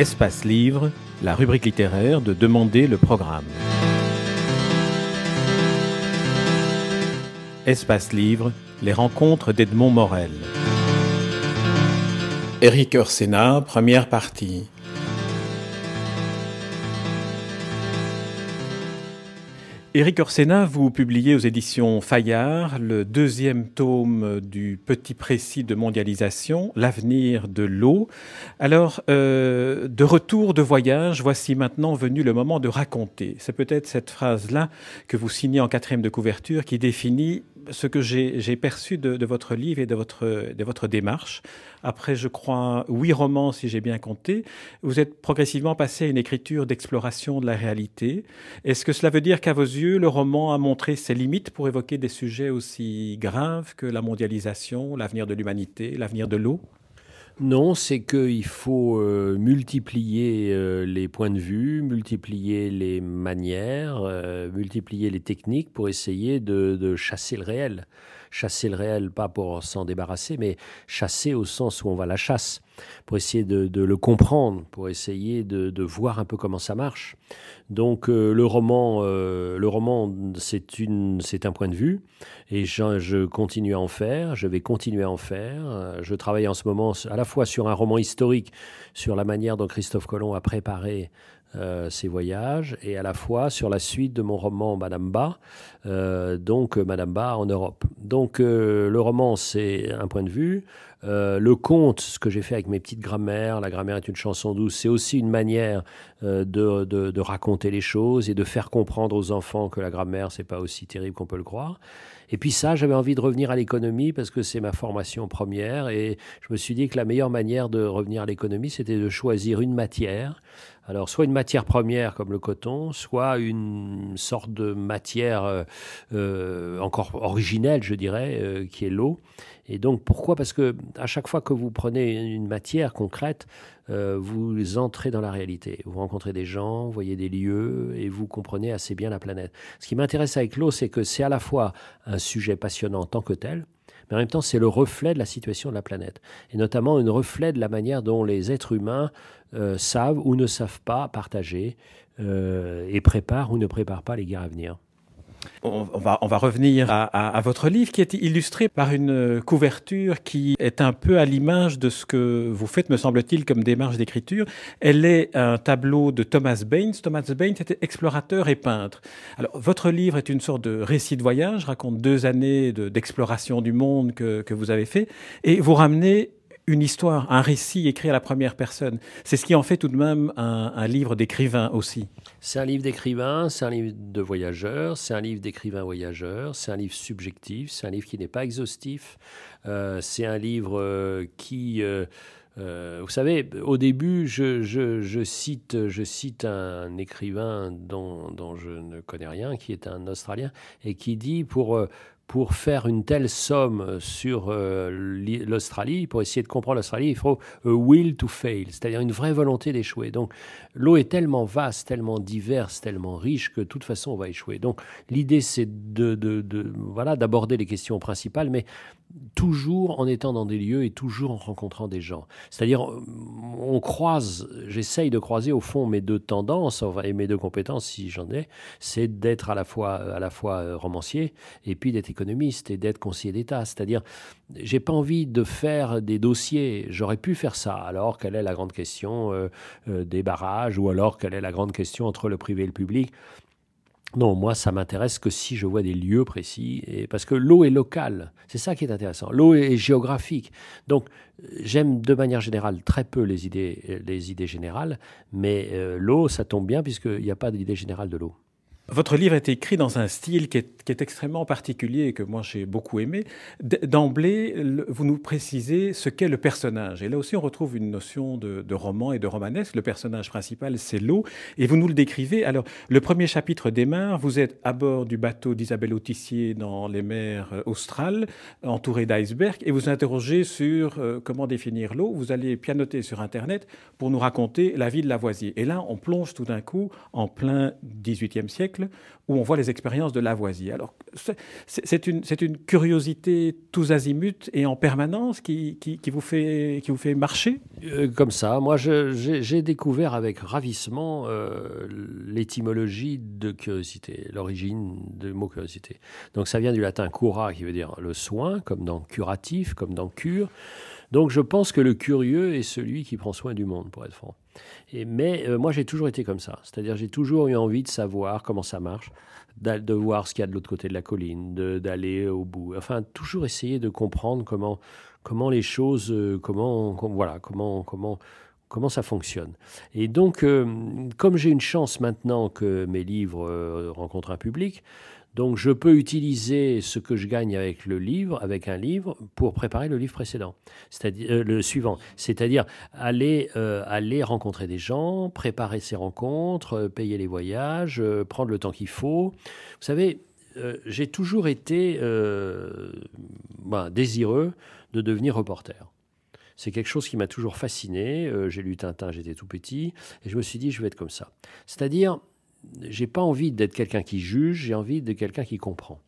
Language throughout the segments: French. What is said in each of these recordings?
Espace Livre, la rubrique littéraire, de demander le programme. Espace Livre, les rencontres d'Edmond Morel. Éric Orsenna, première partie. Éric Orsenna, vous publiez aux éditions Fayard le deuxième tome du petit précis de mondialisation, L'avenir de l'eau. Alors, de retour de voyage, voici maintenant venu le moment de raconter. C'est peut-être cette phrase-là que vous signez en quatrième de couverture qui définit ce que j'ai perçu de votre livre et de votre démarche. Après, je crois, 8 romans, si j'ai bien compté, vous êtes progressivement passé à une écriture d'exploration de la réalité. Est-ce que cela veut dire qu'à vos yeux, le roman a montré ses limites pour évoquer des sujets aussi graves que la mondialisation, l'avenir de l'humanité, l'avenir de l'eau ? Non, c'est qu'il faut multiplier les points de vue, multiplier les manières, multiplier les techniques pour essayer de chasser le réel. Chasser le réel, pas pour s'en débarrasser, mais chasser au sens où on va à la chasse, pour essayer de le comprendre, pour essayer de voir un peu comment ça marche. Donc le roman c'est un point de vue, et je continue à en faire, je vais continuer à en faire. Je travaille en ce moment à la fois sur un roman historique, sur la manière dont Christophe Colomb a préparé ses voyages, et à la fois sur la suite de mon roman Madame Bâ, donc Madame Bâ en Europe. Donc le roman, c'est un point de vue. Le conte, ce que j'ai fait avec mes petites grammaires, La grammaire est une chanson douce, c'est aussi une manière de raconter les choses et de faire comprendre aux enfants que la grammaire, c'est pas aussi terrible qu'on peut le croire. Et puis ça, j'avais envie de revenir à l'économie parce que c'est ma formation première, et je me suis dit que la meilleure manière de revenir à l'économie, c'était de choisir une matière. Alors, soit une matière première comme le coton, soit une sorte de matière encore originelle, je dirais, qui est l'eau. Et donc, pourquoi ? Parce que à chaque fois que vous prenez une matière concrète, vous entrez dans la réalité. Vous rencontrez des gens, vous voyez des lieux, et vous comprenez assez bien la planète. Ce qui m'intéresse avec l'eau, c'est que c'est à la fois un sujet passionnant en tant que tel, mais en même temps, c'est le reflet de la situation de la planète, et notamment un reflet de la manière dont les êtres humains savent ou ne savent pas partager et préparent ou ne préparent pas les guerres à venir. On va revenir à votre livre, qui est illustré par une couverture qui est un peu à l'image de ce que vous faites, me semble-t-il, comme démarche d'écriture. Elle est un tableau de Thomas Baines. Thomas Baines était explorateur et peintre. Alors, votre livre est une sorte de récit de voyage, raconte 2 années d'exploration du monde que vous avez fait, et vous ramenez une histoire, un récit écrit à la première personne. C'est ce qui en fait tout de même un livre d'écrivain aussi. C'est un livre d'écrivain, c'est un livre de voyageur, c'est un livre d'écrivain-voyageur, c'est un livre subjectif, c'est un livre qui n'est pas exhaustif, c'est un livre qui... vous savez, au début, je cite un écrivain dont je ne connais rien, qui est un Australien, et qui dit pour faire une telle somme sur l'Australie, pour essayer de comprendre l'Australie, il faut « a will to fail », c'est-à-dire une vraie volonté d'échouer. Donc, l'eau est tellement vaste, tellement diverse, tellement riche que de toute façon, on va échouer. Donc, l'idée, c'est d'aborder les questions principales, mais toujours en étant dans des lieux et toujours en rencontrant des gens. C'est-à-dire, j'essaye de croiser au fond mes 2 tendances et mes 2 compétences, si j'en ai, c'est d'être à la fois romancier et puis d'être économiste et d'être conseiller d'État. C'est-à-dire, j'ai pas envie de faire des dossiers. J'aurais pu faire ça. Alors, quelle est la grande question des barrages, ou alors quelle est la grande question entre le privé et le public ? Non, moi, ça m'intéresse que si je vois des lieux précis, et parce que l'eau est locale, c'est ça qui est intéressant. L'eau est géographique. Donc, j'aime de manière générale très peu les idées générales, mais l'eau, ça tombe bien puisqu'il n'y a pas d'idée générale de l'eau. Votre livre est écrit dans un style qui est extrêmement particulier et que moi j'ai beaucoup aimé. D'emblée, vous nous précisez ce qu'est le personnage. Et là aussi, on retrouve une notion de roman et de romanesque. Le personnage principal, c'est l'eau. Et vous nous le décrivez. Alors, le premier chapitre démarre. Vous êtes à bord du bateau d'Isabelle Autissier dans les mers australes, entouré d'icebergs, et vous interrogez sur comment définir l'eau. Vous allez pianoter sur Internet pour nous raconter la vie de Lavoisier. Et là, on plonge tout d'un coup en plein XVIIIe siècle, siècle, où on voit les expériences de Lavoisier. Alors, c'est une curiosité tous azimuts et en permanence qui vous fait marcher. Comme ça, moi, j'ai découvert avec ravissement l'étymologie de curiosité, l'origine du mot curiosité. Donc, ça vient du latin cura, qui veut dire le soin, comme dans curatif, comme dans cure. Donc, je pense que le curieux est celui qui prend soin du monde, pour être franc. Mais moi, j'ai toujours été comme ça. C'est-à-dire, j'ai toujours eu envie de savoir comment ça marche, de voir ce qu'il y a de l'autre côté de la colline, d'aller au bout. Enfin, toujours essayer de comprendre comment les choses, comment ça fonctionne. Et donc, comme j'ai une chance maintenant que mes livres rencontrent un public, donc je peux utiliser ce que je gagne avec un livre, pour préparer le livre précédent, c'est-à-dire le suivant. C'est-à-dire aller rencontrer des gens, préparer ces rencontres, payer les voyages, prendre le temps qu'il faut. Vous savez, j'ai toujours été désireux de devenir reporter. C'est quelque chose qui m'a toujours fasciné. J'ai lu Tintin, j'étais tout petit, et je me suis dit je vais être comme ça. C'est-à-dire j'ai pas envie d'être quelqu'un qui juge, j'ai envie de quelqu'un qui comprend.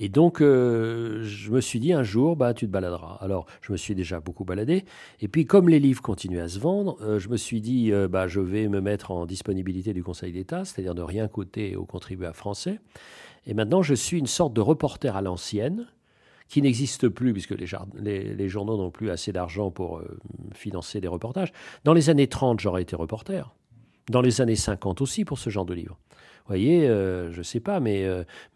Et donc, je me suis dit un jour, tu te baladeras. Alors, je me suis déjà beaucoup baladé. Et puis, comme les livres continuaient à se vendre, je me suis dit, je vais me mettre en disponibilité du Conseil d'État, c'est-à-dire de rien coûter aux contribuables français. Et maintenant, je suis une sorte de reporter à l'ancienne, qui n'existe plus, puisque les journaux n'ont plus assez d'argent pour financer des reportages. Dans les années 30, j'aurais été reporter. Dans les années 50 aussi, pour ce genre de livre. Vous voyez, je ne sais pas, mais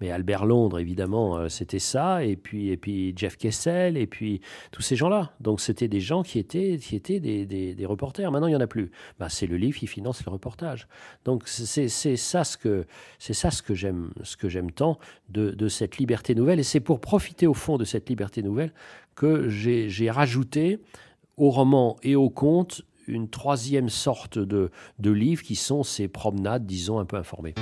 Albert Londres, évidemment, c'était ça. Et puis Jeff Kessel, et puis tous ces gens-là. Donc, c'était des gens qui étaient des reporters. Maintenant, il n'y en a plus. C'est le livre qui finance le reportage. Donc, c'est ça ce que j'aime tant de cette liberté nouvelle. Et c'est pour profiter, au fond, de cette liberté nouvelle que j'ai rajouté au roman et au conte une troisième sorte de livres qui sont ces promenades, disons, un peu informées.